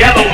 yellow